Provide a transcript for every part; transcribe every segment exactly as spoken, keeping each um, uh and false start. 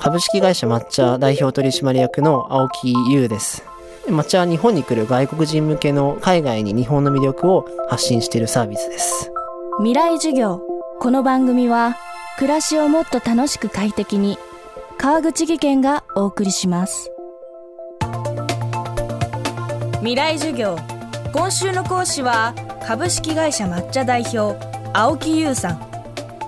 株式会社抹茶代表取締役の青木優です。抹茶は日本に来る外国人向けの海外に日本の魅力を発信しているサービスです。未来授業。この番組は暮らしをもっと楽しく快適に川口技研がお送りします。未来授業。今週の講師は株式会社抹茶代表青木優さん。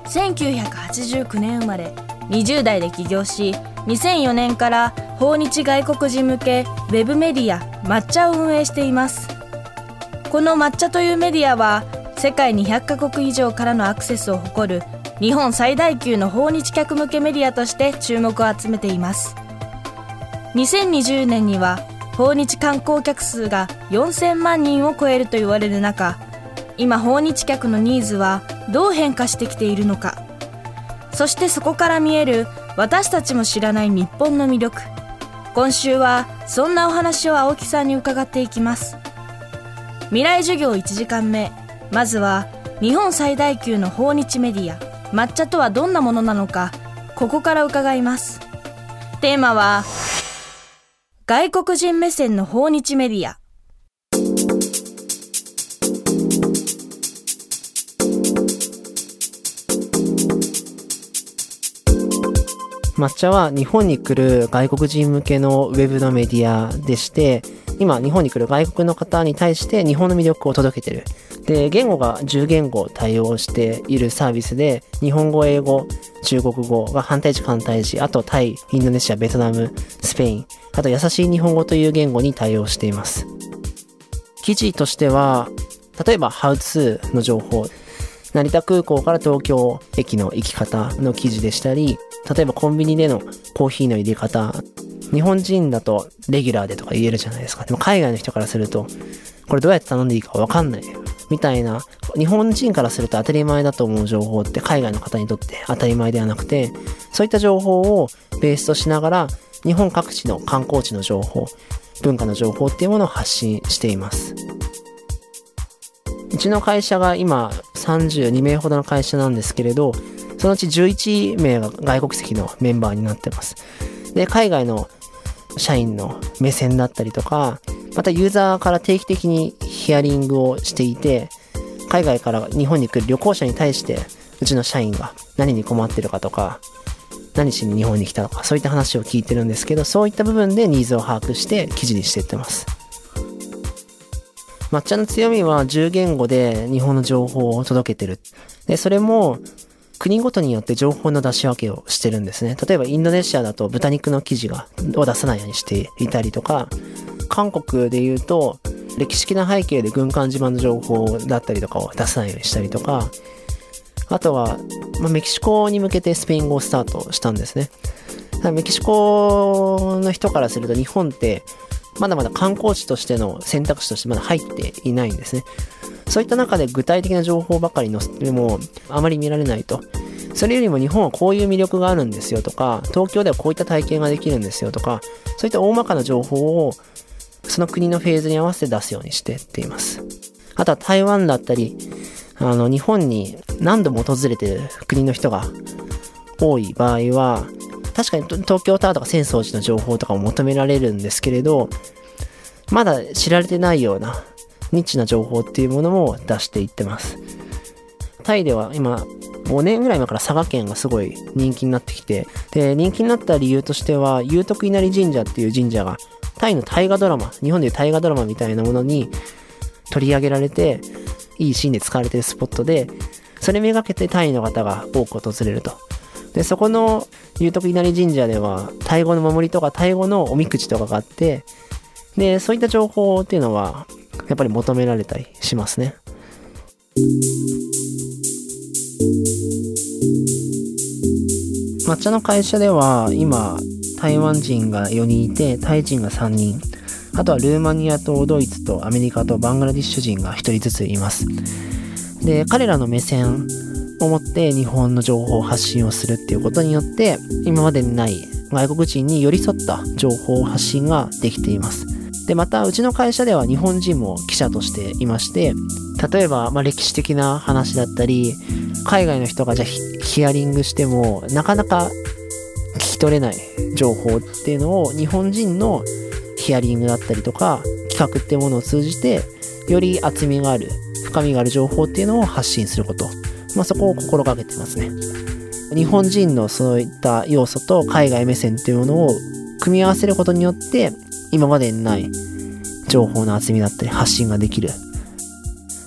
せんきゅうひゃくはちじゅうきゅうねん生まれ、にじゅう代で起業し、にせんよねんから訪日外国人向けウェブメディア抹茶を運営しています。この抹茶というメディアは世界にひゃくかこく以上からのアクセスを誇る日本最大級の訪日客向けメディアとして注目を集めています。にせんにじゅうねんには訪日観光客数がよんせんまんにんを超えると言われる中、今訪日客のニーズはどう変化してきているのか、そしてそこから見える私たちも知らない日本の魅力。今週はそんなお話を青木さんに伺っていきます。未来授業いちじかんめ、まずは日本最大級の訪日メディア抹茶とはどんなものなのか、ここから伺います。テーマは外国人目線の訪日メディア。抹茶は日本に来る外国人向けのウェブのメディアでして、今日本に来る外国の方に対して日本の魅力を届けてる。で、言語がじゅうげんご対応しているサービスで、日本語、英語、中国語が反対字反対字、あとタイ、インドネシア、ベトナム、スペイン、あと優しい日本語という言語に対応しています。記事としては、例えばハウツーの情報、成田空港から東京駅の行き方の記事でしたり、例えばコンビニでのコーヒーの入れ方、日本人だとレギュラーでとか言えるじゃないですか。でも海外の人からするとこれどうやって頼んでいいかわかんないみたいな、日本人からすると当たり前だと思う情報って海外の方にとって当たり前ではなくて、そういった情報をベースとしながら日本各地の観光地の情報、文化の情報っていうものを発信しています。うちの会社が今さんじゅうにめいほどの会社なんですけれど、そのうちじゅういちめいが外国籍のメンバーになってます。で、海外の社員の目線だったりとか、またユーザーから定期的にヒアリングをしていて、海外から日本に来る旅行者に対してうちの社員が何に困ってるかとか、何しに日本に来たのか、そういった話を聞いてるんですけど、そういった部分でニーズを把握して記事にしていってます。抹茶の強みはじゅうげんごで日本の情報を届けてる。で、それも国ごとによって情報の出し分けをしてるんですね。例えばインドネシアだと豚肉の記事がを出さないようにしていたりとか、韓国でいうと歴史的な背景で軍艦島の情報だったりとかを出さないようにしたりとか、あとは、まあ、メキシコに向けてスペイン語をスタートしたんですね。メキシコの人からすると日本ってまだまだ観光地としての選択肢としてまだ入っていないんですね。そういった中で具体的な情報ばかり載せてもあまり見られないと。それよりも日本はこういう魅力があるんですよとか、東京ではこういった体験ができるんですよとか、そういった大まかな情報をその国のフェーズに合わせて出すようにしてっています。あとは台湾だったり、あの日本に何度も訪れている国の人が多い場合は、確かに東京タワーとか浅草寺の情報とかも求められるんですけれど、まだ知られてないようなニッチな情報っていうものも出していってます。タイでは今ごねんぐらい前から佐賀県がすごい人気になってきて、で、人気になった理由としては祐徳稲荷神社っていう神社がタイの大河ドラマ、日本でいう大河ドラマみたいなものに取り上げられて、いいシーンで使われてるスポットで、それめがけてタイの方が多く訪れると。で、そこの祐徳稲荷神社ではタイ語の守りとかタイ語のおみくじとかがあって、で、そういった情報っていうのはやっぱり求められたりしますね。抹茶の会社では今台湾人がよにんいて、タイ人がさんにん、あとはルーマニアとドイツとアメリカとバングラディッシュ人がひとりずついます。で、彼らの目線を持って日本の情報を発信をするっていうことによって、今までにない外国人に寄り添った情報発信ができています。で、またうちの会社では日本人も記者としていまして、例えば、まあ、歴史的な話だったり、海外の人がじゃあヒアリングしてもなかなか聞き取れない情報っていうのを日本人のヒアリングだったりとか企画ってものを通じてより厚みがある深みがある情報っていうのを発信すること、まあ、そこを心がけてますね。日本人のそういった要素と海外目線っていうものを組み合わせることによって今までにない情報の厚みだったり発信ができる。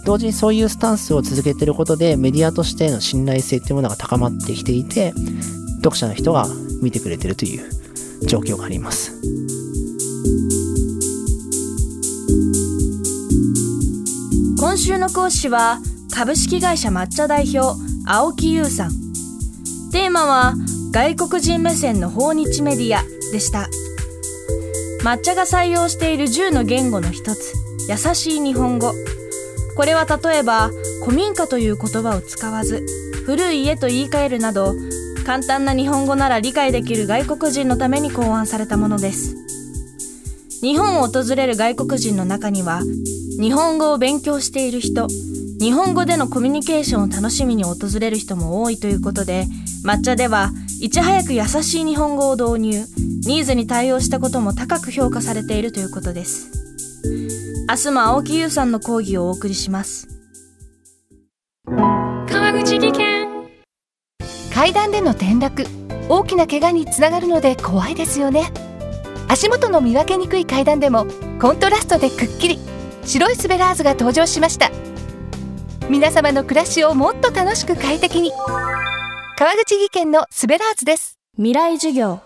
同時にそういうスタンスを続けてることでメディアとしての信頼性っていうものが高まってきていて、読者の人が見てくれてるという状況があります。今週の講師は株式会社抹茶代表青木優さん。テーマは外国人目線の訪日メディアでした。抹茶が採用しているじゅうの言語の一つ、優しい日本語。これは例えば古民家という言葉を使わず古い家と言い換えるなど簡単な日本語なら理解できる外国人のために考案されたものです。日本を訪れる外国人の中には日本語を勉強している人、日本語でのコミュニケーションを楽しみに訪れる人も多いということで、抹茶ではいち早く優しい日本語を導入、ニーズに対応したことも高く評価されているということです。明日も青木優さんの講義をお送りします。川口技研。階段での転落、大きな怪我につながるので怖いですよね。足元の見分けにくい階段でもコントラストでくっきり白いスベラーズが登場しました。皆様の暮らしをもっと楽しく快適に、川口技研のスベラーズです。未来授業。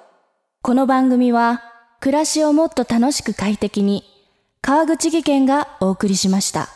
この番組は暮らしをもっと楽しく快適に、川口技研がお送りしました。